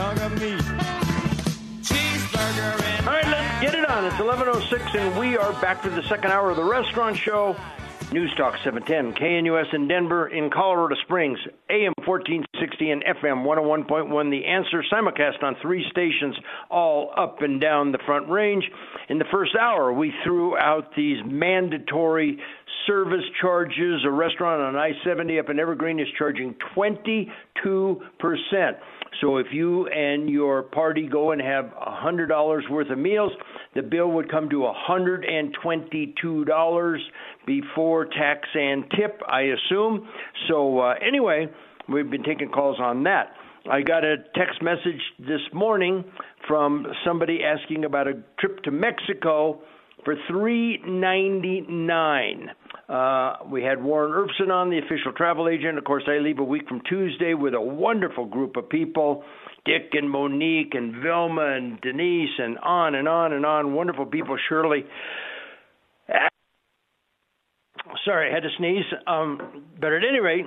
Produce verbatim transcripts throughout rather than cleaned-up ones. All right, let's get it on. It's eleven oh six, and we are back for the second hour of the restaurant show. News Talk seven ten, K N U S in Denver, in Colorado Springs, A M fourteen sixty and F M one oh one point one. The Answer, simulcast on three stations all up and down the Front Range. In the first hour, we threw out these mandatory service charges. A restaurant on I seventy up in Evergreen is charging twenty-two percent. So if you and your party go and have one hundred dollars worth of meals, the bill would come to one hundred twenty-two dollars before tax and tip, I assume. So uh, anyway, we've been taking calls on that. I got a text message this morning from somebody asking about a trip to Mexico for three ninety-nine. Uh, we had Warren Irfson on, the official travel agent. Of course, I leave a week from Tuesday with a wonderful group of people, Dick and Monique and Vilma and Denise and on and on and on. Wonderful people, Shirley. Sorry, I had to sneeze. Um, but at any rate,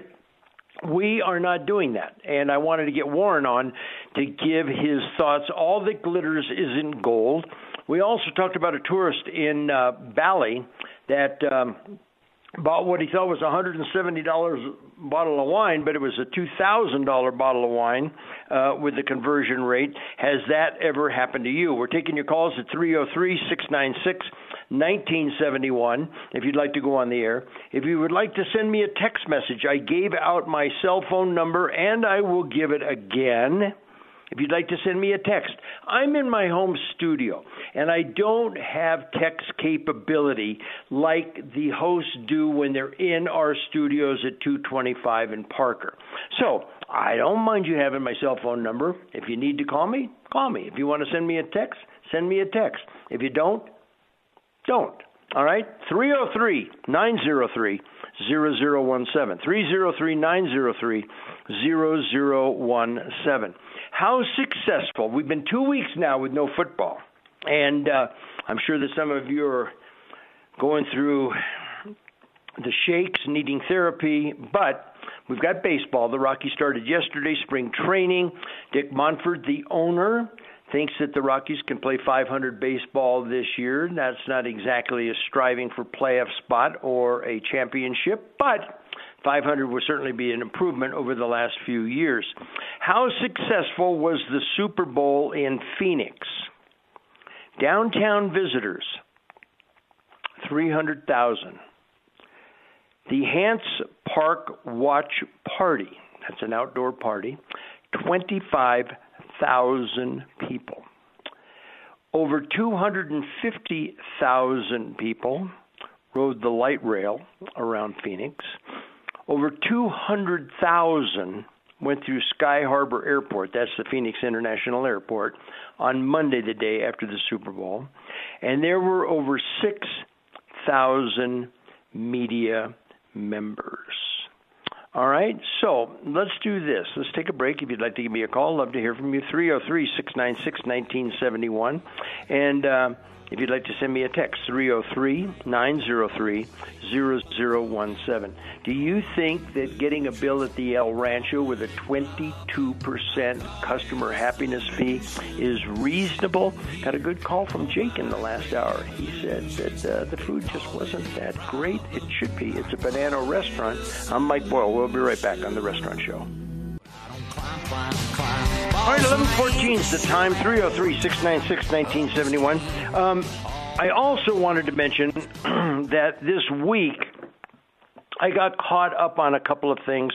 we are not doing that. And I wanted to get Warren on to give his thoughts. All that glitters isn't gold. We also talked about a tourist in uh, Bali that um, bought what he thought was one hundred seventy dollars bottle of wine, but it was a two thousand dollars bottle of wine uh, with the conversion rate. Has that ever happened to you? We're taking your calls at three oh three, six nine six, nineteen seventy-one if you'd like to go on the air. If you would like to send me a text message, I gave out my cell phone number, and I will give it again. If you'd like to send me a text, I'm in my home studio, and I don't have text capability like the hosts do when they're in our studios at two twenty-five in Parker. So I don't mind you having my cell phone number. If you need to call me, call me. If you want to send me a text, send me a text. If you don't, don't. All right? three oh three, nine oh three, zero zero one seven. three oh three, nine oh three, zero zero one seven. How successful? We've been two weeks now with no football, and uh, I'm sure that some of you are going through the shakes, needing therapy, but we've got baseball. The Rockies started yesterday, spring training. Dick Monfort, the owner, thinks that the Rockies can play five hundred baseball this year. That's not exactly a striving for playoff spot or a championship, but five hundred will certainly be an improvement over the last few years. How successful was the Super Bowl in Phoenix? Downtown visitors, three hundred thousand. The Hance Park Watch Party, that's an outdoor party, twenty-five thousand people. Over two hundred fifty thousand people rode the light rail around Phoenix. Over two hundred thousand went through Sky Harbor Airport, that's the Phoenix International Airport, on Monday, the day after the Super Bowl. And there were over six thousand media members. All right, so let's do this. Let's take a break. If you'd like to give me a call, love to hear from you, three oh three, six nine six, nineteen seventy-one. And uh, if you'd like to send me a text, three oh three, nine oh three, zero zero one seven. Do you think that getting a bill at the El Rancho with a twenty-two percent customer happiness fee is reasonable? Got a good call from Jake in the last hour. He said that uh, the food just wasn't that great. It should be. It's a banana restaurant. I'm Mike Boyle. We'll be right back on The Restaurant Show. All right, eleven fourteen is the time, three oh three, six nine six, nineteen seventy-one. Um, I also wanted to mention that this week I got caught up on a couple of things.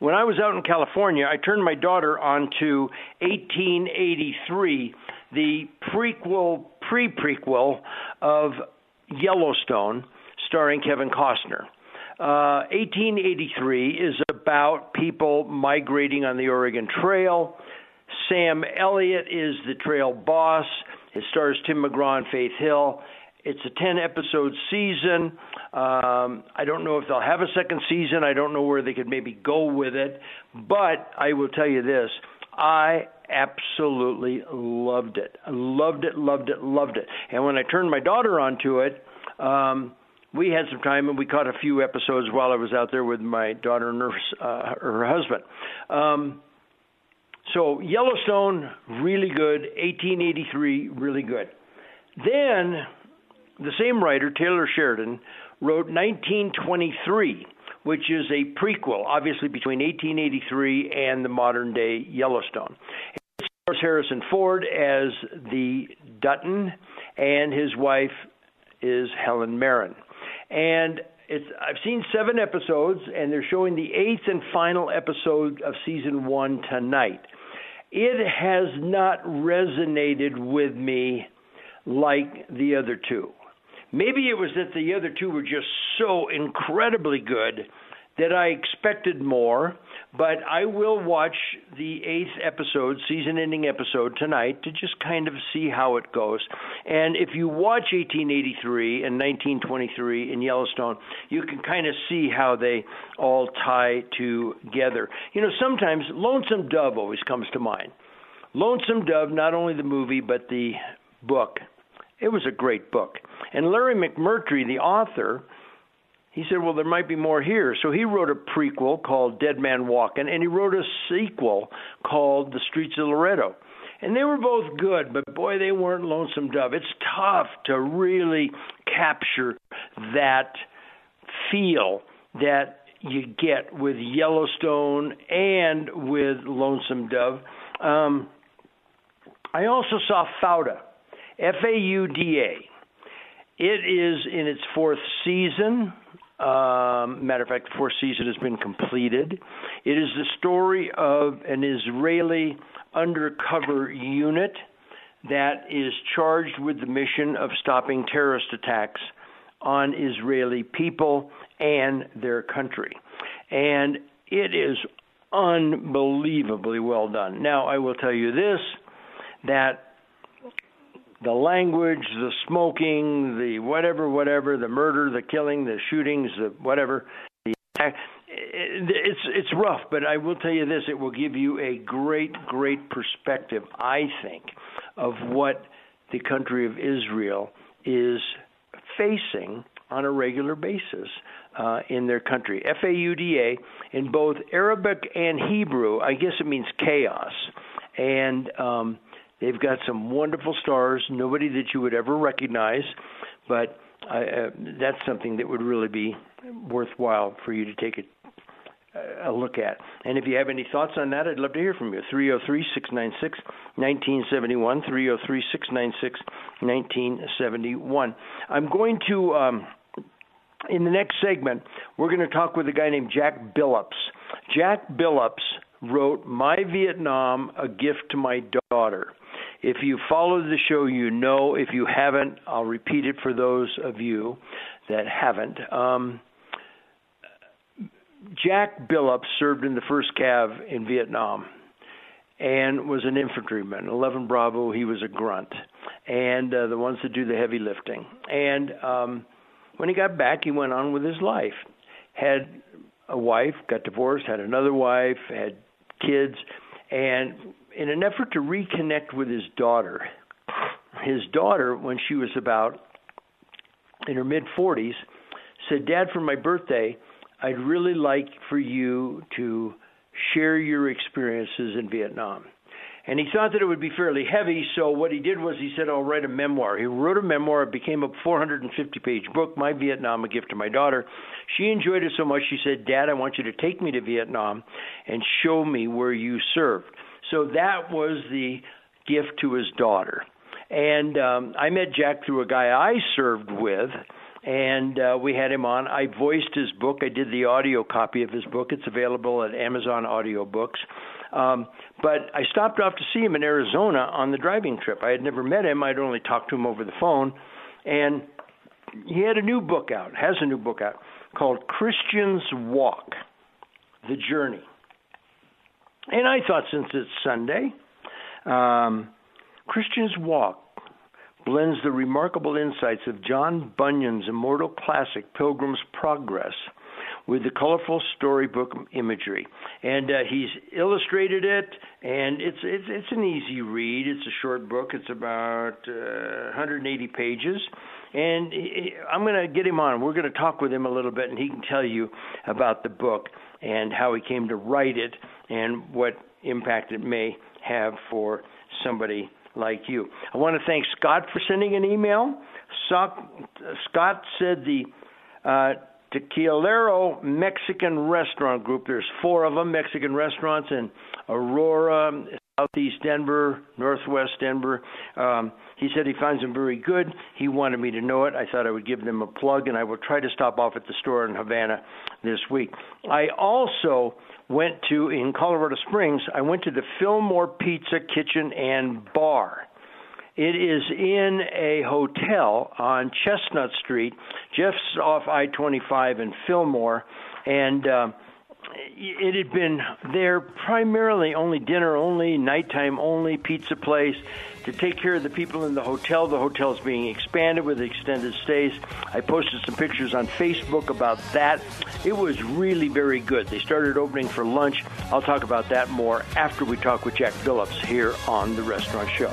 When I was out in California, I turned my daughter on to eighteen eighty-three, the prequel, pre-prequel of Yellowstone, starring Kevin Costner. Uh, eighteen eighty-three is about people migrating on the Oregon Trail. Sam Elliott is the trail boss. It stars Tim McGraw and Faith Hill. It's a ten-episode season. Um, I don't know if they'll have a second season. I don't know where they could maybe go with it. But I will tell you this. I absolutely loved it. I loved it, loved it, loved it. And when I turned my daughter onto it, um, we had some time and we caught a few episodes while I was out there with my daughter and her, uh, her husband. Um, so Yellowstone, really good. eighteen eighty-three, really good. Then the same writer, Taylor Sheridan, wrote nineteen twenty-three, which is a prequel, obviously, between eighteen eighty-three and the modern-day Yellowstone. It stars Harrison Ford as the Dutton, and his wife is Helen Mirren. And it's, I've seen seven episodes, and they're showing the eighth and final episode of Season one tonight. It has not resonated with me like the other two. Maybe it was that the other two were just so incredibly good that I expected more, but I will watch the eighth episode, season-ending episode tonight to just kind of see how it goes. And if you watch eighteen eighty-three and nineteen twenty-three in Yellowstone, you can kind of see how they all tie together. You know, sometimes Lonesome Dove always comes to mind. Lonesome Dove, not only the movie, but the book. It was a great book. And Larry McMurtry, the author, he said, well, there might be more here. So he wrote a prequel called Dead Man Walkin', and he wrote a sequel called The Streets of Laredo. And they were both good, but boy, they weren't Lonesome Dove. It's tough to really capture that feel that you get with Yellowstone and with Lonesome Dove. Um, I also saw Fauda. F A U D A. It is in its fourth season. Um, matter of fact, the fourth season has been completed. It is the story of an Israeli undercover unit that is charged with the mission of stopping terrorist attacks on Israeli people and their country. And it is unbelievably well done. Now, I will tell you this, that the language, the smoking, the whatever, whatever, the murder, the killing, the shootings, the whatever, the attack, it's it's rough, but I will tell you this, it will give you a great, great perspective, I think, of what the country of Israel is facing on a regular basis uh, in their country. F A U D A, in both Arabic and Hebrew, I guess it means chaos, and um they've got some wonderful stars, nobody that you would ever recognize, but I, uh, that's something that would really be worthwhile for you to take a, a look at. And if you have any thoughts on that, I'd love to hear from you. three oh three, six nine six, one nine seven one, three oh three, six nine six, one nine seven one. I'm going to, um, in the next segment, we're going to talk with a guy named Jack Billups. Jack Billups wrote My Vietnam, A Gift to My Daughter. If you followed the show, you know. If you haven't, I'll repeat it for those of you that haven't. Um, Jack Billups served in the First Cav in Vietnam and was an infantryman. eleven Bravo, he was a grunt, and uh, the ones that do the heavy lifting. And um, when he got back, he went on with his life, had a wife, got divorced, had another wife, had kids, and in an effort to reconnect with his daughter, his daughter, when she was about in her mid-forties, said, Dad, for my birthday, I'd really like for you to share your experiences in Vietnam. And he thought that it would be fairly heavy, so what he did was he said, I'll write a memoir. He wrote a memoir. It became a four hundred fifty page book, My Vietnam, A Gift to My Daughter. She enjoyed it so much, she said, Dad, I want you to take me to Vietnam and show me where you served. So that was the gift to his daughter. And um, I met Jack through a guy I served with, and uh, we had him on. I voiced his book. I did the audio copy of his book. It's available at Amazon Audiobooks. Um, but I stopped off to see him in Arizona on the driving trip. I had never met him. I'd only talked to him over the phone. And he had a new book out, has a new book out called Christian's Walk, The Journey. And I thought, since it's Sunday, um, Christian's Walk blends the remarkable insights of John Bunyan's immortal classic Pilgrim's Progress with the colorful storybook imagery. And uh, he's illustrated it, and it's, it's it's an easy read. It's a short book. It's about uh, one hundred eighty pages. And he, I'm going to get him on. We're going to talk with him a little bit, and he can tell you about the book and how he came to write it and what impact it may have for somebody like you. I want to thank Scott for sending an email. Scott said the... Uh, Tequilero Mexican Restaurant Group. There's four of them, Mexican restaurants in Aurora, Southeast Denver, Northwest Denver. Um, he said he finds them very good. He wanted me to know it. I thought I would give them a plug, and I will try to stop off at the store in Havana this week. I also went to, in Colorado Springs, I went to the Fillmore Pizza Kitchen and Bar. It is in a hotel on Chestnut Street, just off I twenty-five in Fillmore, and uh, it had been there primarily only dinner only, nighttime only, pizza place, to take care of the people in the hotel. The hotel's being expanded with extended stays. I posted some pictures on Facebook about that. It was really very good. They started opening for lunch. I'll talk about that more after we talk with Jack Billups here on The Restaurant Show.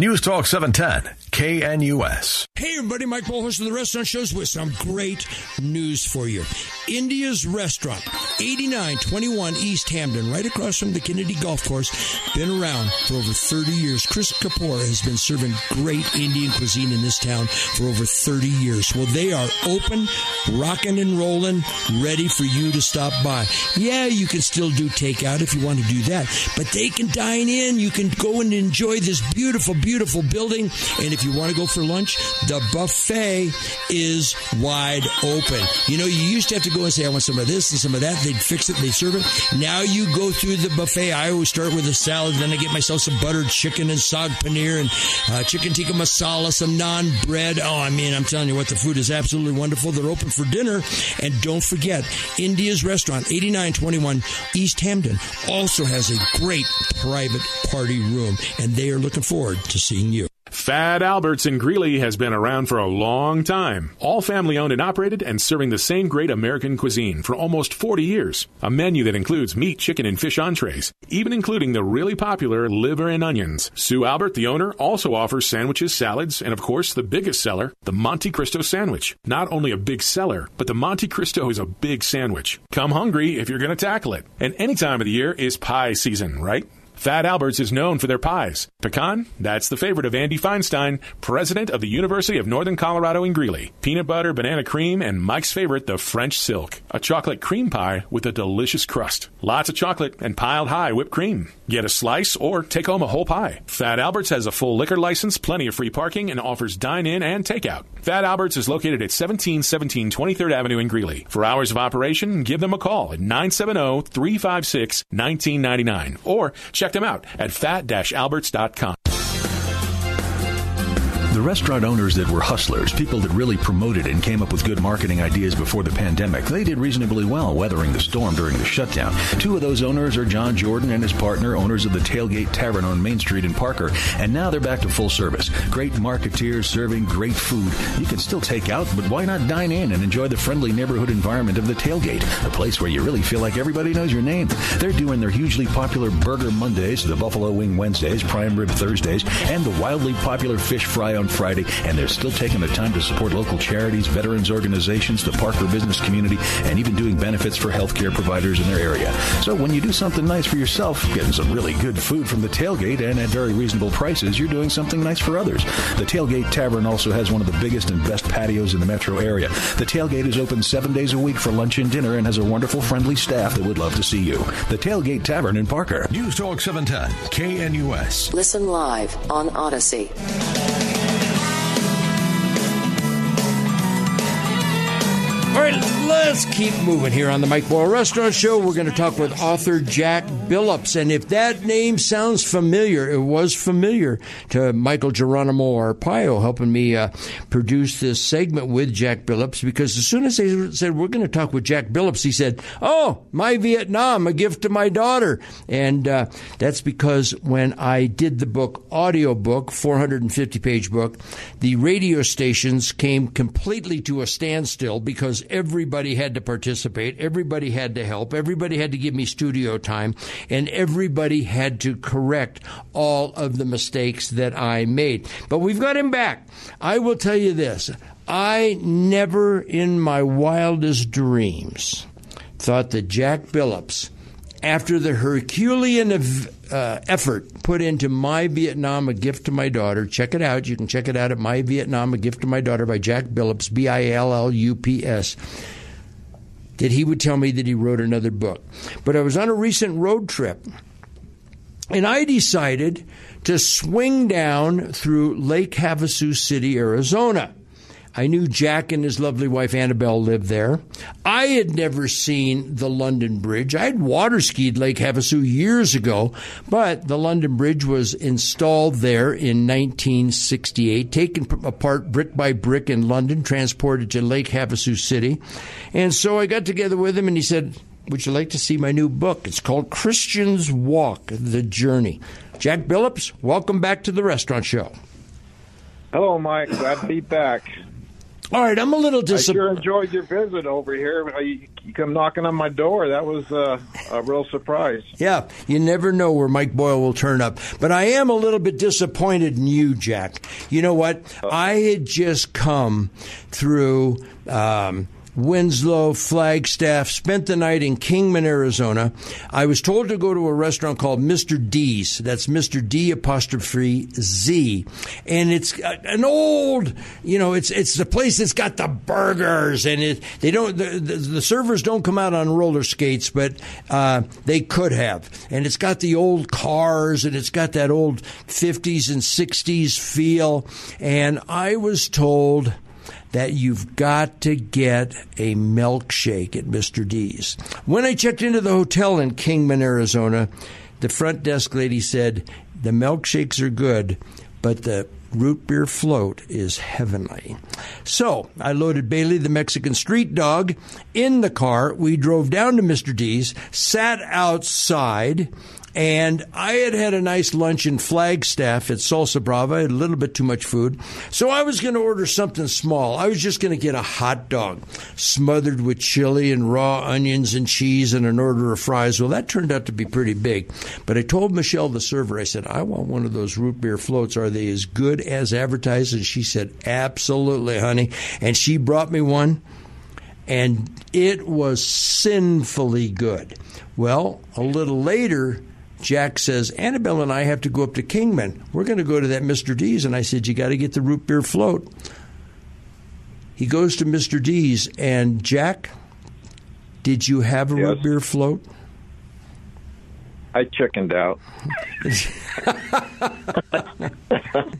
News Talk seven ten, K N U S. Hey, everybody. Mike Mulhorst of The Restaurant Shows with some great news for you. India's Restaurant, eighty-nine twenty-one East Hamden, right across from the Kennedy Golf Course. Been around for over thirty years. Chris Kapoor has been serving great Indian cuisine in this town for over thirty years. Well, they are open, rocking and rolling, ready for you to stop by. Yeah, you can still do takeout if you want to do that, but they can dine in. You can go and enjoy this beautiful, beautiful, beautiful building. And if you want to go for lunch, the buffet is wide open. You know, you used to have to go and say, I want some of this and some of that. They'd fix it. They'd serve it. Now you go through the buffet. I always start with a salad. Then I get myself some buttered chicken and sag paneer and uh, chicken tikka masala, some naan bread. Oh, I mean, I'm telling you what, the food is absolutely wonderful. They're open for dinner. And don't forget, India's Restaurant, eighty-nine twenty-one East Hamden, also has a great private party room. And they are looking forward to seeing you. Fat Albert's in Greeley has been around for a long time. All family-owned and operated and serving the same great American cuisine for almost forty years. A menu that includes meat, chicken, and fish entrees, even including the really popular liver and onions. Sue Albert, the owner, also offers sandwiches, salads, and, of course, the biggest seller, the Monte Cristo sandwich. Not only a big seller, but the Monte Cristo is a big sandwich. Come hungry if you're going to tackle it. And any time of the year is pie season, right? Fat Albert's is known for their pies. Pecan, that's the favorite of Andy Feinstein, president of the University of Northern Colorado in Greeley. Peanut butter, banana cream, and Mike's favorite, the French silk. A chocolate cream pie with a delicious crust. Lots of chocolate and piled high whipped cream. Get a slice or take home a whole pie. Fat Albert's has a full liquor license, plenty of free parking, and offers dine-in and takeout. Fat Albert's is located at seventeen seventeen twenty-third Avenue in Greeley. For hours of operation, give them a call at nine seven zero, three five six, one nine nine nine or check Check them out at fat dash alberts dot com. The restaurant owners that were hustlers, people that really promoted and came up with good marketing ideas before the pandemic, they did reasonably well weathering the storm during the shutdown. Two of those owners are John Jordan and his partner, owners of the Tailgate Tavern on Main Street in Parker, and now they're back to full service. Great marketeers serving great food. You can still take out, but why not dine in and enjoy the friendly neighborhood environment of the Tailgate, a place where you really feel like everybody knows your name. They're doing their hugely popular Burger Mondays, the Buffalo Wing Wednesdays, Prime Rib Thursdays, and the wildly popular Fish Fry on Friday, and they're still taking the time to support local charities, veterans organizations, the Parker business community, and even doing benefits for healthcare providers in their area. So when you do something nice for yourself, getting some really good food from the Tailgate and at very reasonable prices, you're doing something nice for others. The Tailgate Tavern also has one of the biggest and best patios in the metro area. The Tailgate is open seven days a week for lunch and dinner and has a wonderful, friendly staff that would love to see you. The Tailgate Tavern in Parker. News Talk seven ten, K N U S. Listen live on Odyssey. All right, Let's keep moving here on the Mike Boyle Restaurant Show. We're going to talk with author Jack Billups. And if that name sounds familiar, it was familiar to Michael Geronimo Arpaio helping me uh, produce this segment with Jack Billups, because as soon as they said, we're going to talk with Jack Billups, he said, oh, My Vietnam, A Gift to My Daughter. And uh, that's because when I did the book, audio book, four hundred fifty page book, the radio stations came completely to a standstill because everybody had to participate, everybody had to help, everybody had to give me studio time, and everybody had to correct all of the mistakes that I made. But we've got him back. I will tell you this. I never in my wildest dreams thought that Jack Billups, after the Herculean uh, effort put into My Vietnam, A Gift to My Daughter, check it out. You can check it out at My Vietnam, A Gift to My Daughter by Jack Billups, B I L L U P S, that he would tell me that he wrote another book. But I was on a recent road trip, and I decided to swing down through Lake Havasu City, Arizona. I knew Jack and his lovely wife Annabelle lived there. I had never seen the London Bridge. I had water skied Lake Havasu years ago, but the London Bridge was installed there in nineteen sixty-eight, taken apart brick by brick in London, transported to Lake Havasu City. And so I got together with him and he said, would you like to see my new book? It's called Christian's Walk, The Journey. Jack Billups, welcome back to the restaurant show. Hello, Mike. Glad to be back. All right, I'm a little disappointed. I sure enjoyed your visit over here. You come knocking on my door. That was uh, a real surprise. Yeah, you never know where Mike Boyle will turn up. But I am a little bit disappointed in you, Jack. You know what? Uh, I had just come through um, Winslow, Flagstaff, spent the night in Kingman, Arizona. I was told to go to a restaurant called Mister D's. That's Mister D apostrophe Z. And it's an old, you know, it's it's the place that's got the burgers. And it, they don't, the, the, the servers don't come out on roller skates, but uh, they could have. And it's got the old cars, and it's got that old fifties and sixties feel. And I was told that you've got to get a milkshake at Mister D's. When I checked into the hotel in Kingman, Arizona, the front desk lady said, the milkshakes are good, but the root beer float is heavenly. So I loaded Bailey, the Mexican street dog, in the car. We drove down to Mister D's, sat outside, and I had had a nice lunch in Flagstaff at Salsa Brava. I had a little bit too much food. So I was going to order something small. I was just going to get a hot dog smothered with chili and raw onions and cheese and an order of fries. Well, that turned out to be pretty big. But I told Michelle, the server, I said, I want one of those root beer floats. Are they as good as advertised? And she said, absolutely, honey. And she brought me one. And it was sinfully good. Well, a little later, Jack says, Annabelle and I have to go up to Kingman. We're going to go to that Mister D's. And I said, you got to get the root beer float. He goes to Mister D's. And, Jack, did you have a yes. root beer float? I chickened out.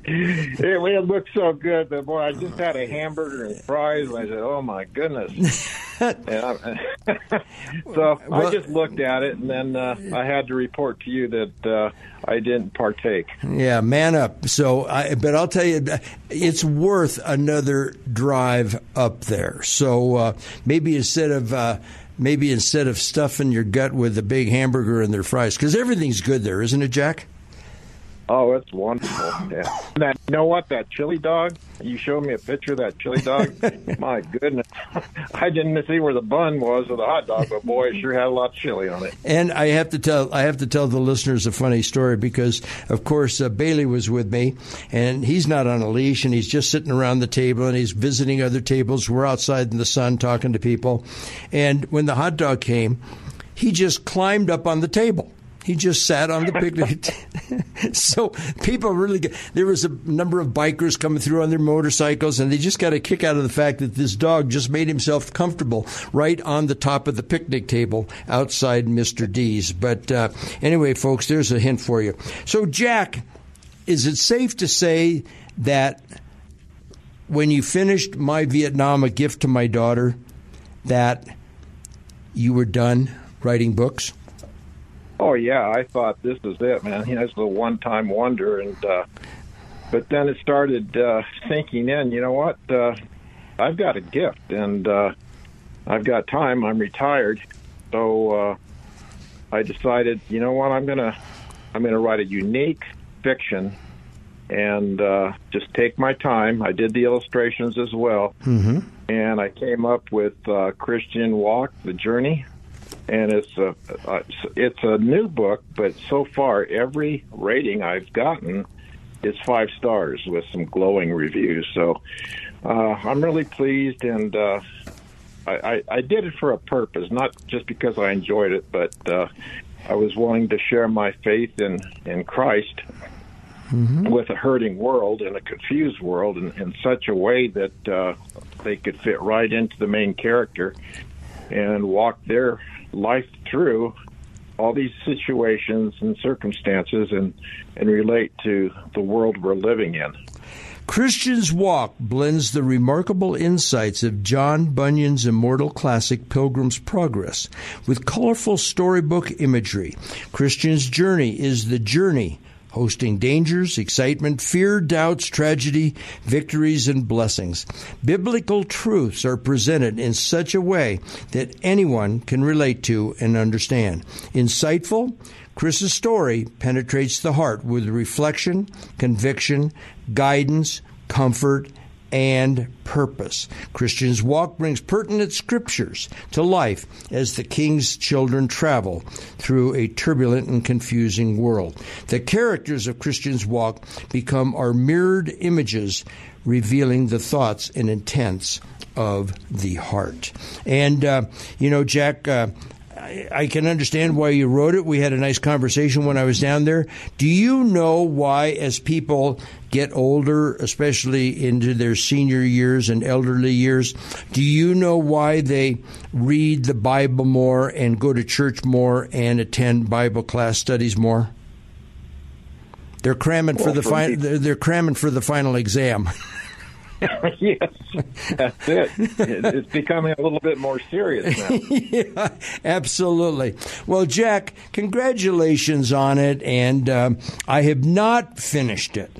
it, it looked so good. But boy, I just had a hamburger and fries, and I said, oh, my goodness. I, so well, I just looked at it, and then uh, I had to report to you that uh, I didn't partake. Yeah, man up. So, I, but I'll tell you, it's worth another drive up there. So uh, maybe instead of... Uh, Maybe instead of stuffing your gut with a big hamburger and their fries, because everything's good there, isn't it, Jack? Oh, it's wonderful. Yeah. That, you know what? That chili dog, you showed me a picture of that chili dog. My goodness. I didn't see where the bun was or the hot dog, but boy, it sure had a lot of chili on it. And I have to tell I have to tell the listeners a funny story because, of course, uh, Bailey was with me, and he's not on a leash, and he's just sitting around the table, and he's visiting other tables. We're outside in the sun talking to people. And when the hot dog came, he just climbed up on the table. He just sat on the picnic. So people really get, there was a number of bikers coming through on their motorcycles, and they just got a kick out of the fact that this dog just made himself comfortable right on the top of the picnic table outside Mister D's. But uh, anyway, folks, there's a hint for you. So, Jack, is it safe to say that when you finished My Vietnam, A Gift to My Daughter, that – you were done writing books? Oh, yeah. I thought, this is it, man. You know, it's a one-time wonder. And uh, but then it started uh, sinking in. You know what? Uh, I've got a gift, and uh, I've got time. I'm retired. So uh, I decided, you know what? I'm going to I'm going to write a unique fiction and uh, just take my time. I did the illustrations as well. Mm-hmm. And I came up with uh, Christian's Walk, The Journey. And it's a, uh, it's a new book, but so far every rating I've gotten is five stars with some glowing reviews. So uh, I'm really pleased, and uh, I, I, I did it for a purpose, not just because I enjoyed it, but uh, I was wanting to share my faith in, in Christ mm-hmm. with a hurting world and a confused world in, in such a way that uh, they could fit right into the main character and walk their life through all these situations and circumstances and, and relate to the world we're living in. Christian's Walk blends the remarkable insights of John Bunyan's immortal classic Pilgrim's Progress with colorful storybook imagery. Christian's Journey is the journey, hosting dangers, excitement, fear, doubts, tragedy, victories, and blessings. Biblical truths are presented in such a way that anyone can relate to and understand. Insightful, Chris's story penetrates the heart with reflection, conviction, guidance, comfort, and purpose. Christian's Walk brings pertinent scriptures to life as the king's children travel through a turbulent and confusing world. The characters of Christian's Walk become our mirrored images, revealing the thoughts and intents of the heart. And, uh, you know, Jack, uh, I, I can understand why you wrote it. We had a nice conversation when I was down there. Do you know why, as people get older, especially into their senior years and elderly years, do you know why they read the Bible more and go to church more and attend Bible class studies more? They're cramming well, for the for final. They're, they're cramming for the final exam. Yes, that's it. It's becoming a little bit more serious now. Yeah, absolutely. Well, Jack, congratulations on it. And um, I have not finished it,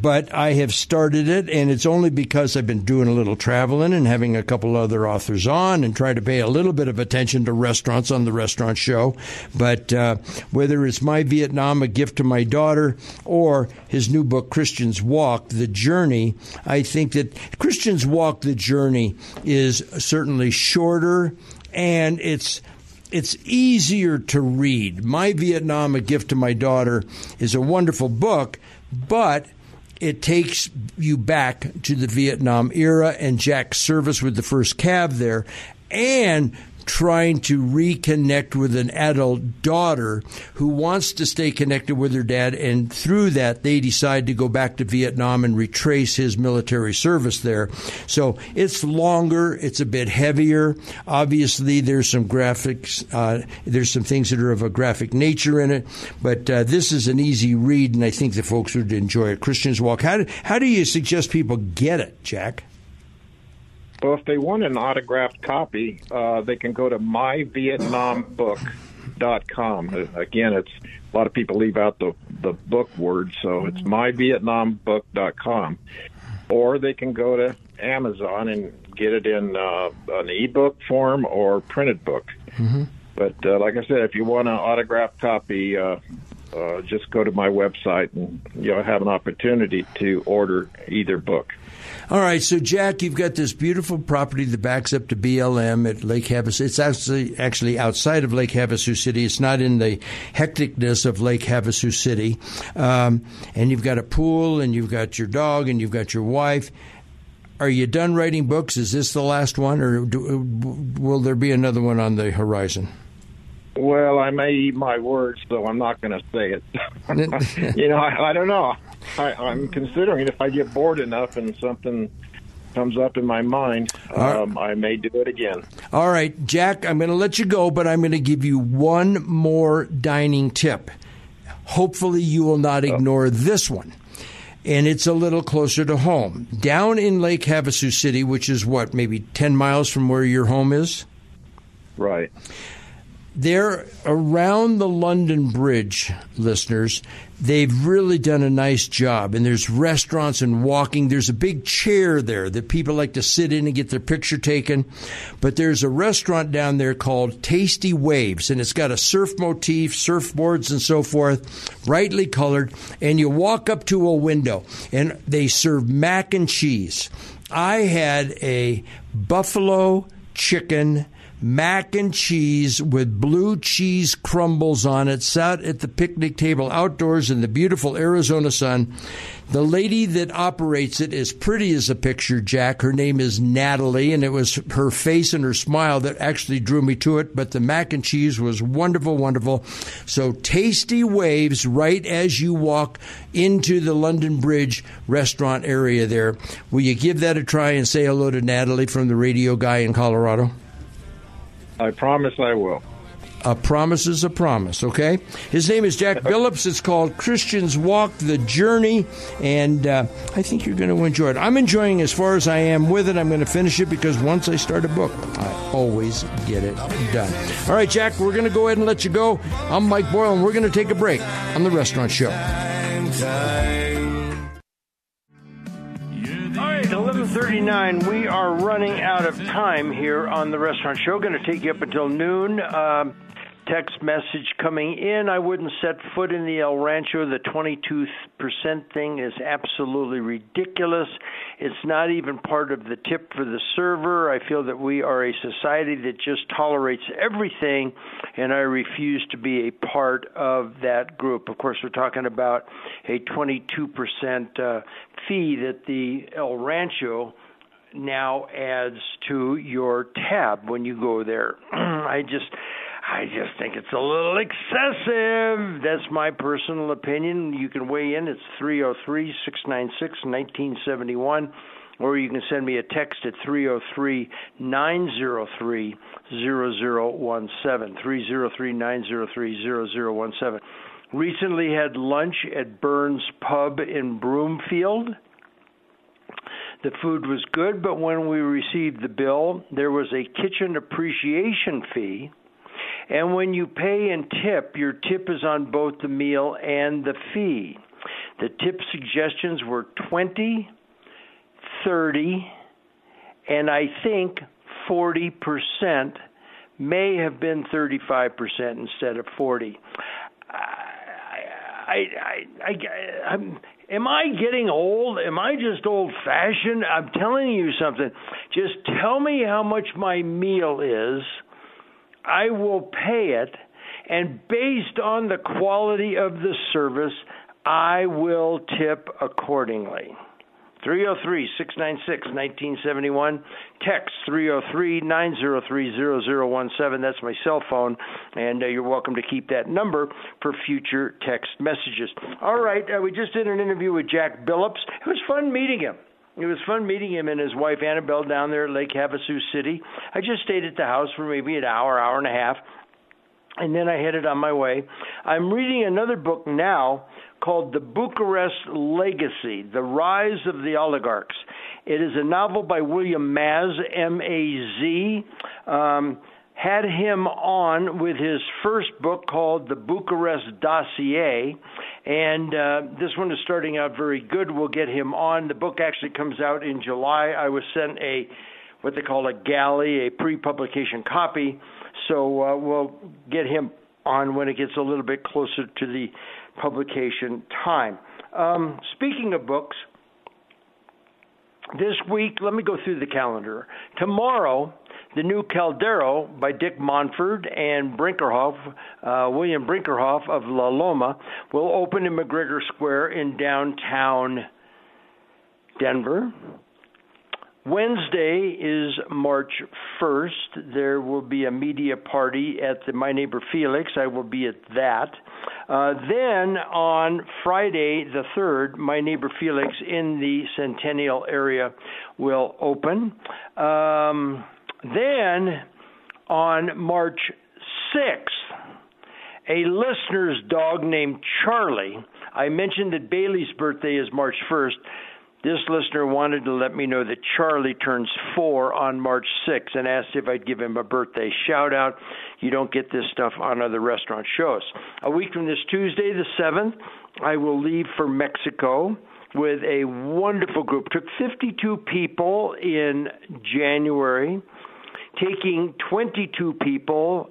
but I have started it, and it's only because I've been doing a little traveling and having a couple other authors on and trying to pay a little bit of attention to restaurants on the restaurant show. But uh, whether it's My Vietnam, A Gift to My Daughter, or his new book, Christian's Walk, The Journey, I think that Christian's Walk, The Journey is certainly shorter, and it's It's easier to read. My Vietnam, A Gift to My Daughter is a wonderful book, but it takes you back to the Vietnam era and Jack's service with the first Cav there, and trying to reconnect with an adult daughter who wants to stay connected with her dad. And through that, they decide to go back to Vietnam and retrace his military service there. So it's longer. It's a bit heavier. Obviously, there's some graphics. Uh, there's some things that are of a graphic nature in it. But uh, this is an easy read, and I think the folks would enjoy it. Christian's Walk. How do, how do you suggest people get it, Jack? Well, if they want an autographed copy, uh, they can go to my vietnam book dot com. Again, it's a lot of people leave out the, the book word, so it's my vietnam book dot com. Or they can go to Amazon and get it in uh, an e-book form or printed book. Mm-hmm. But uh, like I said, if you want an autographed copy, uh, uh, just go to my website and you'll have an opportunity to order either book. All right, so Jack, you've got this beautiful property that backs up to B L M at Lake Havasu. It's actually actually outside of Lake Havasu City. It's not in the hecticness of Lake Havasu City. Um, and you've got a pool, and you've got your dog, and you've got your wife. Are you done writing books? Is this the last one, or do, will there be another one on the horizon? Well, I may eat my words, so I'm not going to say it. You know, I, I don't know. I, I'm considering if I get bored enough and something comes up in my mind, um, right. I may do it again. All right, Jack, I'm going to let you go, but I'm going to give you one more dining tip. Hopefully you will not ignore oh. this one. And it's a little closer to home. Down in Lake Havasu City, which is what, maybe ten miles from where your home is? Right. They're around the London Bridge, listeners. They've really done a nice job. And there's restaurants and walking. There's a big chair there that people like to sit in and get their picture taken. But there's a restaurant down there called Tasty Waves. And it's got a surf motif, surfboards and so forth, brightly colored. And you walk up to a window and they serve mac and cheese. I had a buffalo chicken mac and cheese with blue cheese crumbles on it, sat at the picnic table outdoors in the beautiful Arizona sun. The lady that operates it is pretty as a picture, Jack. Her name is Natalie, and it was her face and her smile that actually drew me to it. But the mac and cheese was wonderful, wonderful. So Tasty Waves right as you walk into the London Bridge restaurant area there. Will you give that a try and say hello to Natalie from the radio guy in Colorado? I promise I will. A promise is a promise, okay? His name is Jack Billups. It's called Christian's Walk, The Journey, and uh, I think you're going to enjoy it. I'm enjoying as far as I am with it. I'm going to finish it because once I start a book, I always get it done. All right, Jack, we're going to go ahead and let you go. I'm Mike Boyle, and we're going to take a break on The Restaurant Show. Time, time. All right, eleven thirty-nine, we are running out of time here on The Restaurant Show. Going to take you up until noon. Um, text message coming in. I wouldn't set foot in the El Rancho. The twenty-two percent thing is absolutely ridiculous. It's not even part of the tip for the server. I feel that we are a society that just tolerates everything, and I refuse to be a part of that group. Of course, we're talking about a twenty-two percent uh, fee that the El Rancho now adds to your tab when you go there. I just... I just think it's a little excessive. That's my personal opinion. You can weigh in. It's three oh three, six nine six, one nine seven one, or you can send me a text at three oh three, nine oh three, zero zero one seven, three oh three, nine oh three, zero zero one seven. Recently had lunch at Burns Pub in Broomfield. The food was good, but when we received the bill, there was a kitchen appreciation fee. And when you pay and tip, your tip is on both the meal and the fee. The tip suggestions were twenty, thirty, and I think forty percent, may have been thirty-five percent instead of forty. I, I, I, I, I'm... Am I getting old? Am I just old-fashioned? I'm telling you something. Just tell me how much my meal is. I will pay it, and based on the quality of the service, I will tip accordingly. three oh three, six nine six, one nine seven one. Text three oh three, nine oh three, zero zero one seven. That's my cell phone, and uh, you're welcome to keep that number for future text messages. All right, uh, we just did an interview with Jack Billups. It was fun meeting him. It was fun meeting him and his wife, Annabelle, down there at Lake Havasu City. I just stayed at the house for maybe an hour, hour and a half, and then I headed on my way. I'm reading another book now called The Bucharest Legacy, The Rise of the Oligarchs. It is a novel by William Maz, M A Z. Um, had him on with his first book called The Bucharest Dossier, and uh, this one is starting out very good. We'll get him on. The book actually comes out in July. I was sent a, what they call a galley, a pre-publication copy, so uh, we'll get him on when it gets a little bit closer to the publication time. Um, speaking of books, this week, let me go through the calendar. Tomorrow, The New Caldero by Dick Monfort and Brinkerhoff, uh, William Brinkerhoff of La Loma, will open in McGregor Square in downtown Denver. Wednesday is March first. There will be a media party at the My Neighbor Felix. I will be at that. Uh, then on Friday the third, My Neighbor Felix in the Centennial area will open. Um, then on March sixth, a listener's dog named Charlie, I mentioned that Bailey's birthday is March first, This listener wanted to let me know that Charlie turns four on March sixth and asked if I'd give him a birthday shout-out. You don't get this stuff on other restaurant shows. A week from this Tuesday, the seventh, I will leave for Mexico with a wonderful group. Took fifty-two people in January, taking twenty-two people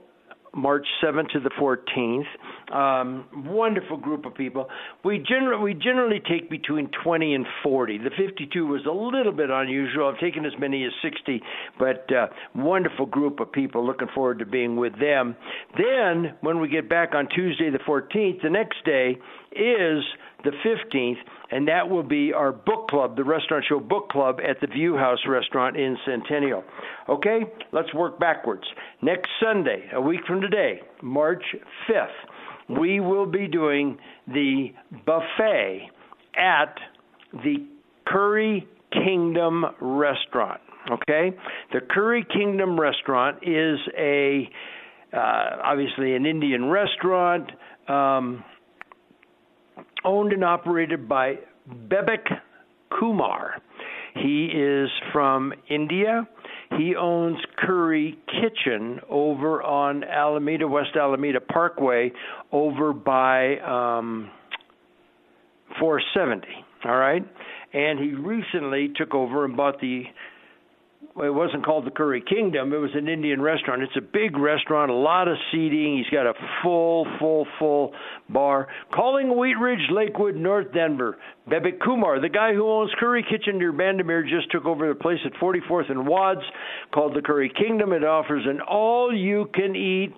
March seventh to the fourteenth. Um, wonderful group of people. We generally we generally take between twenty and forty. The fifty-two was a little bit unusual. I've taken as many as sixty, but uh, wonderful group of people. Looking forward to being with them. Then when we get back on Tuesday the fourteenth, the next day is the fifteenth, and that will be our book club, the restaurant show book club at the View House restaurant in Centennial. Okay, let's work backwards. Next Sunday, a week from today, March fifth, we will be doing the buffet at the Curry Kingdom restaurant. Okay, the Curry Kingdom restaurant is a uh, obviously an Indian restaurant, um, owned and operated by Bebek Kumar. He is from India. He owns Curry Kitchen over on Alameda, West Alameda Parkway, over by um, four seventy, all right? And he recently took over and bought the, well, it wasn't called the Curry Kingdom. It was an Indian restaurant. It's a big restaurant, a lot of seating. He's got a full, full, full bar. Calling Wheat Ridge, Lakewood, North Denver. Bebek Kumar, the guy who owns Curry Kitchen near Bandamere, just took over the place at forty-fourth and Wads, called the Curry Kingdom. It offers an all-you-can-eat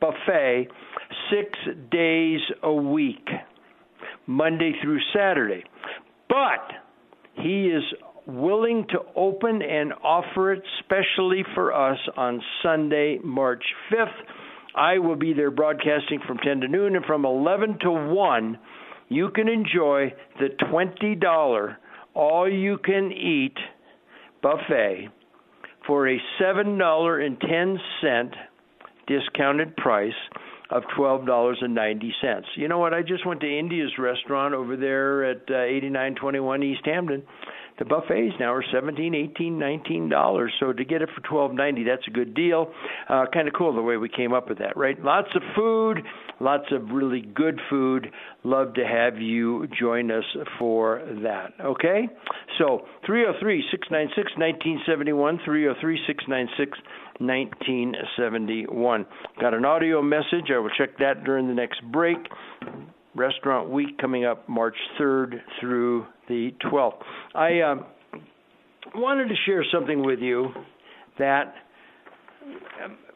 buffet six days a week, Monday through Saturday. But he is willing to open and offer it specially for us on Sunday, March fifth. I will be there broadcasting from ten to noon, and from eleven to one, you can enjoy the twenty dollars all-you-can-eat buffet for a seven dollars and ten cents discounted price of twelve dollars and ninety cents. You know what? I just went to India's restaurant over there at uh, eighty-nine twenty-one East Hamden. The buffets now are seventeen dollars, eighteen dollars, nineteen dollars, so to get it for twelve dollars and ninety cents, that's a good deal. Uh, kind of cool the way we came up with that, right? Lots of food, lots of really good food. Love to have you join us for that, okay? So three oh three, six nine six, nineteen seventy-one, three oh three, six nine six, nineteen seventy-one. Got an audio message. I will check that during the next break. Restaurant Week coming up March third through the twelfth. I um, wanted to share something with you that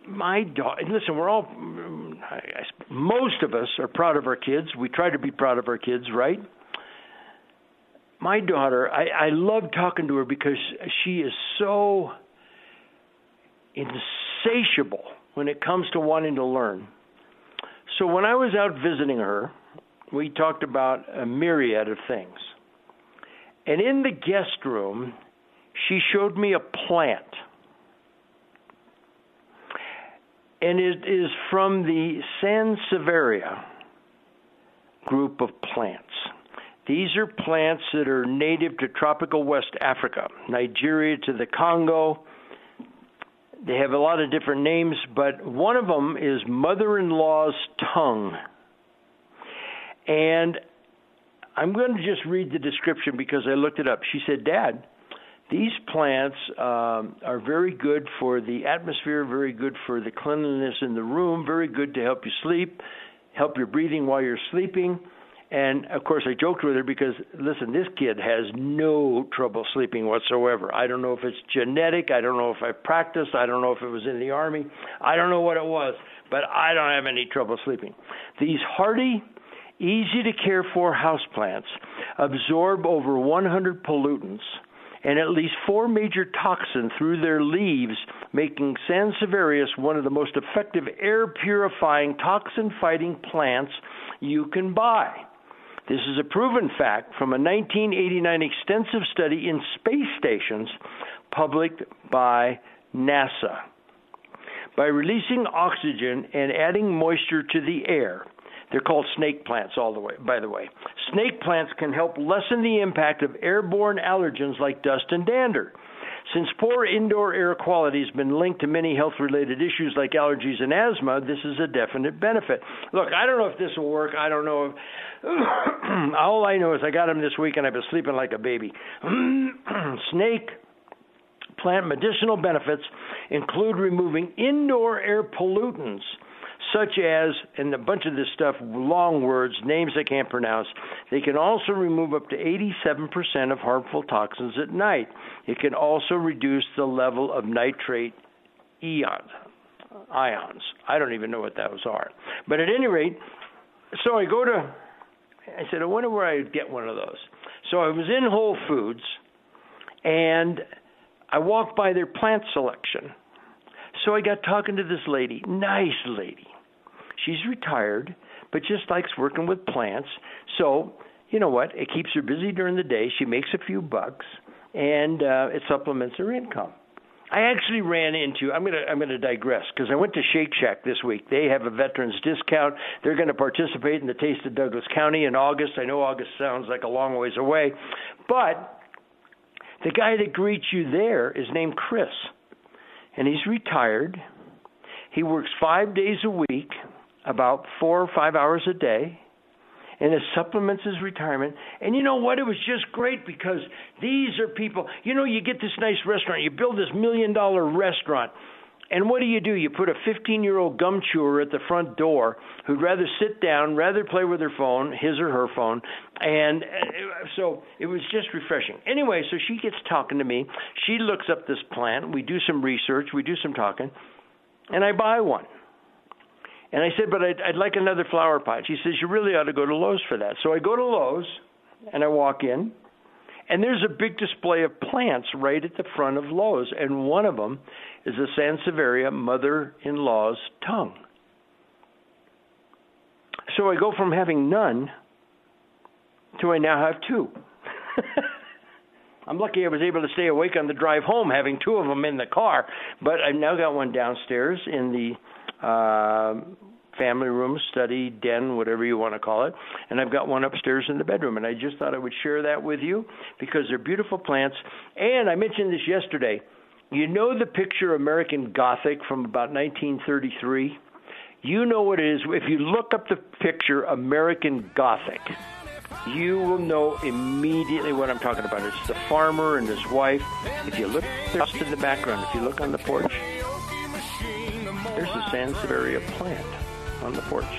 my daughter, and listen, we're all, I, I, most of us are proud of our kids. We try to be proud of our kids, right? My daughter, I, I love talking to her because she is so insatiable when it comes to wanting to learn. So when I was out visiting her, we talked about a myriad of things. And in the guest room, she showed me a plant. And it is from the Sansevieria group of plants. These are plants that are native to tropical West Africa, Nigeria to the Congo. They have a lot of different names, but one of them is mother-in-law's tongue. And I'm going to just read the description because I looked it up. She said, Dad, these plants um, are very good for the atmosphere, very good for the cleanliness in the room, very good to help you sleep, help your breathing while you're sleeping. And, of course, I joked with her because, listen, this kid has no trouble sleeping whatsoever. I don't know if it's genetic. I don't know if I practiced. I don't know if it was in the Army. I don't know what it was, but I don't have any trouble sleeping. These hardy, easy-to-care-for houseplants absorb over one hundred pollutants and at least four major toxins through their leaves, making Sansevieria one of the most effective air-purifying, toxin-fighting plants you can buy. This is a proven fact from a nineteen eighty-nine extensive study in space stations published by NASA. By releasing oxygen and adding moisture to the air, They're called snake plants, all the way, by the way. Snake plants can help lessen the impact of airborne allergens like dust and dander. Since poor indoor air quality has been linked to many health-related issues like allergies and asthma, this is a definite benefit. Look, I don't know if this will work. I don't know. If all I know is I got them this week, and I've been sleeping like a baby. Snake plant medicinal benefits include removing indoor air pollutants, such as, and a bunch of this stuff, long words, names I can't pronounce. They can also remove up to eighty-seven percent of harmful toxins at night. It can also reduce the level of nitrate ions. ions. I don't even know what those are. But at any rate, so I go to, I said, I wonder where I would get one of those. So I was in Whole Foods, and I walked by their plant selection. So I got talking to this lady, nice lady. She's retired, but just likes working with plants. So, you know what? It keeps her busy during the day. She makes a few bucks, and uh, it supplements her income. I actually ran into, I'm going to I'm going to digress, because I went to Shake Shack this week. They have a veterans discount. They're going to participate in the Taste of Douglas County in August. I know August sounds like a long ways away, but the guy that greets you there is named Chris, and he's retired. He works five days a week, about four or five hours a day, and it supplements his retirement. And you know what? It was just great, because these are people, you know, you get this nice restaurant, you build this million-dollar restaurant, and what do you do? You put a fifteen-year-old gum chewer at the front door who'd rather sit down, rather play with her phone, his or her phone, and so it was just refreshing. Anyway, so she gets talking to me. She looks up this plant. We do some research. We do some talking, and I buy one. And I said, but I'd, I'd like another flower pot. She says, you really ought to go to Lowe's for that. So I go to Lowe's, and I walk in, and there's a big display of plants right at the front of Lowe's, and one of them is a Sansevieria mother-in-law's tongue. So I go from having none to I now have two. I'm lucky I was able to stay awake on the drive home having two of them in the car, but I've now got one downstairs in the Uh, family room, study, den, whatever you want to call it. And I've got one upstairs in the bedroom. And I just thought I would share that with you, because they're beautiful plants. And I mentioned this yesterday. You know the picture American Gothic from about nineteen thirty-three? You know what it is. If you look up the picture American Gothic, you will know immediately what I'm talking about. It's the farmer and his wife. If you look just in the background, if you look on the porch, there's a Sansevieria plant on the porch.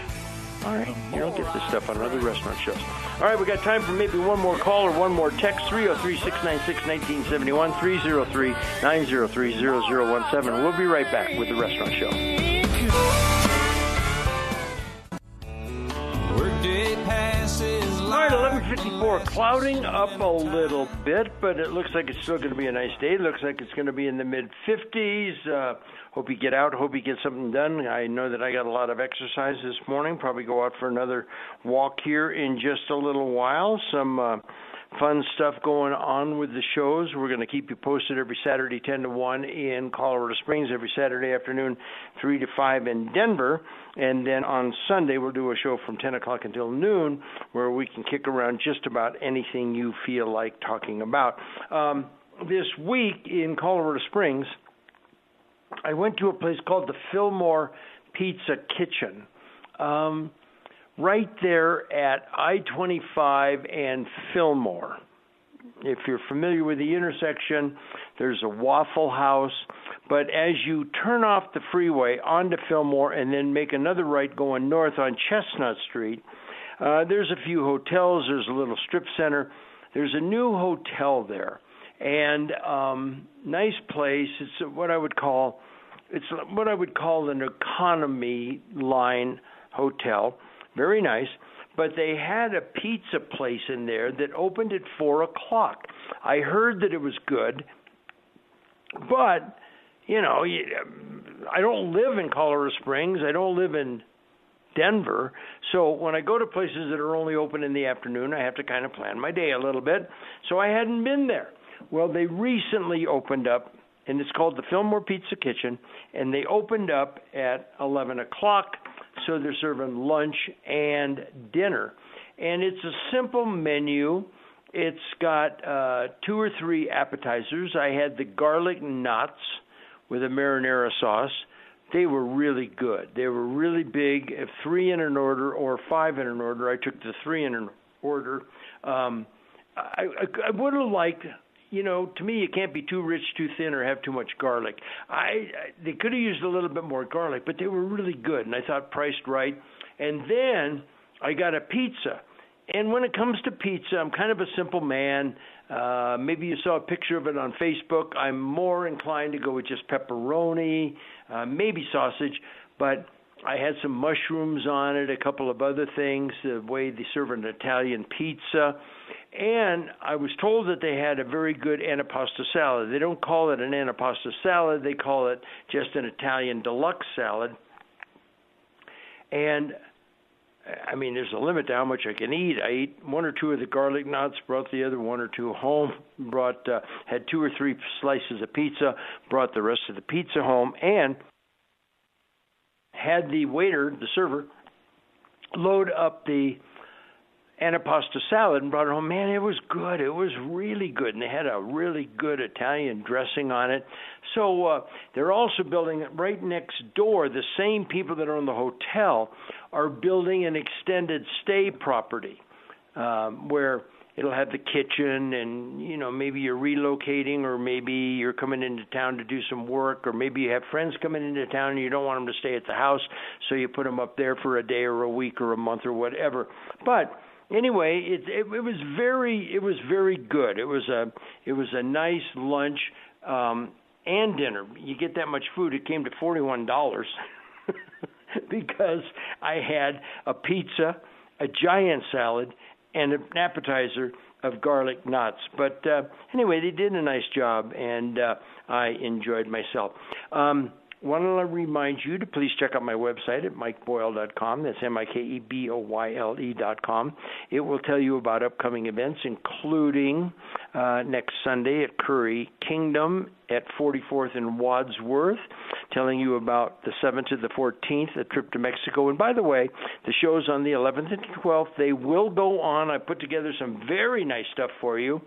All right, you don't get this stuff on other restaurant shows. All right, we got time for maybe one more call or one more text. three oh three, six nine six, one nine seven one, three oh three, nine oh three, zero zero one seven. We'll be right back with the restaurant show. All right, eleven fifty-four, clouding up a little bit, but it looks like it's still going to be a nice day. It looks like it's going to be in the mid fifties. Uh, hope you get out. Hope you get something done. I know that I got a lot of exercise this morning. Probably go out for another walk here in just a little while. Some uh, fun stuff going on with the shows. We're going to keep you posted every Saturday, ten to one in Colorado Springs, every Saturday afternoon, three to five in Denver. And then on Sunday, we'll do a show from ten o'clock until noon, where we can kick around just about anything you feel like talking about. Um, this week in Colorado Springs, I went to a place called the Fillmore Pizza Kitchen, um, right there at I twenty-five and Fillmore. If you're familiar with the intersection, there's a Waffle House. But as you turn off the freeway onto Fillmore and then make another right going north on Chestnut Street, uh, there's a few hotels. There's a little strip center. There's a new hotel there, and um, nice place. It's what I would call it's what I would call an economy line hotel. Very nice. But they had a pizza place in there that opened at four o'clock. I heard that it was good, but, you know, I don't live in Colorado Springs. I don't live in Denver. So when I go to places that are only open in the afternoon, I have to kind of plan my day a little bit. So I hadn't been there. Well, they recently opened up, and it's called the Fillmore Pizza Kitchen, and they opened up at eleven o'clock. So they're serving lunch and dinner. And it's a simple menu. It's got uh, two or three appetizers. I had the garlic knots with a marinara sauce. They were really good. They were really big. If three in an order or five in an order, I took the three in an order. Um, I, I, I would have liked, you know, to me, you can't be too rich, too thin, or have too much garlic. I, I they could have used a little bit more garlic, but they were really good, and I thought priced right. And then I got a pizza. And when it comes to pizza, I'm kind of a simple man. Uh, maybe you saw a picture of it on Facebook. I'm more inclined to go with just pepperoni, uh, maybe sausage, but I had some mushrooms on it, a couple of other things, the way they serve an Italian pizza. And I was told that they had a very good antipasto salad. They don't call it an antipasto salad. They call it just an Italian deluxe salad. And I mean, there's a limit to how much I can eat. I ate one or two of the garlic knots, brought the other one or two home, brought uh, had two or three slices of pizza, brought the rest of the pizza home, and had the waiter, the server, load up the antipasto salad and brought it home. Man, it was good. It was really good, and they had a really good Italian dressing on it. So uh, they're also building right next door. The same people that own the hotel are building an extended stay property um, where it'll have the kitchen and, you know, maybe you're relocating or maybe you're coming into town to do some work or maybe you have friends coming into town and you don't want them to stay at the house, so you put them up there for a day or a week or a month or whatever. But anyway, it, it, it was very it was very good. It was a it was a nice lunch um, and dinner. You get that much food. It came to forty-one dollars. Because I had a pizza, a giant salad, and an appetizer of garlic knots. But uh, anyway, they did a nice job, and uh, I enjoyed myself. Um, want to remind you to please check out my website at mike boyle dot com. That's M I K E B O Y L E dot com. It will tell you about upcoming events, including uh, next Sunday at Curry Kingdom at forty-fourth and Wadsworth, telling you about the seventh to the fourteenth, a trip to Mexico. And by the way, the shows on the eleventh and twelfth, they will go on. I put together some very nice stuff for you.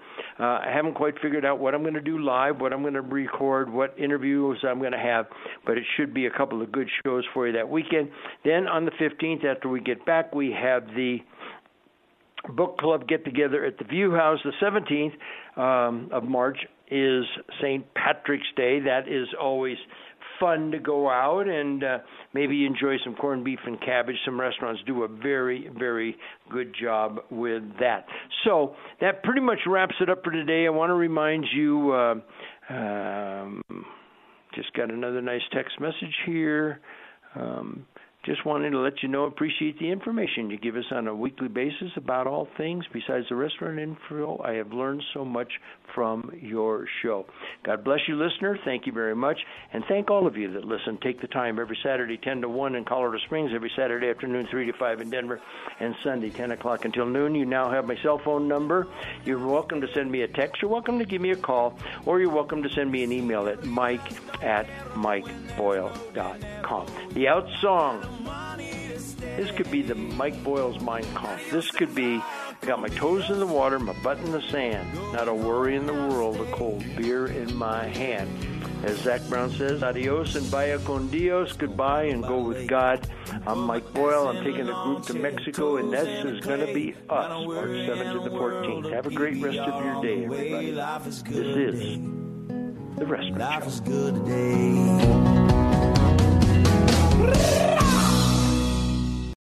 Uh, I haven't quite figured out what I'm going to do live, what I'm going to record, what interviews I'm going to have, but it should be a couple of good shows for you that weekend. Then on the fifteenth, after we get back, we have the book club get-together at the View House. The seventeenth um, of March is Saint Patrick's Day. That is always fun to go out and uh, maybe enjoy some corned beef and cabbage. Some restaurants do a very, very good job with that. So that pretty much wraps it up for today. I want to remind you, uh, um, just got another nice text message here. Um, Just wanted to let you know, appreciate the information you give us on a weekly basis about all things besides the restaurant info. I have learned so much from your show. God bless you, listener. Thank you very much. And thank all of you that listen. Take the time every Saturday, ten to one in Colorado Springs, every Saturday afternoon, three to five in Denver, and Sunday, ten o'clock until noon. You now have my cell phone number. You're welcome to send me a text. You're welcome to give me a call, or you're welcome to send me an email at mike at mike boyle dot com. The out song. This could be the Mike Boyle's Mind Comp. This could be, I got my toes in the water, my butt in the sand. Not a worry in the world, a cold beer in my hand. As Zach Brown says, adios and vaya con Dios, goodbye and go with God. I'm Mike Boyle. I'm taking a group to Mexico, and this is going to be us, March seventh to the fourteenth. Have a great rest of your day, everybody. This is The Restaurant Show. Life is good today.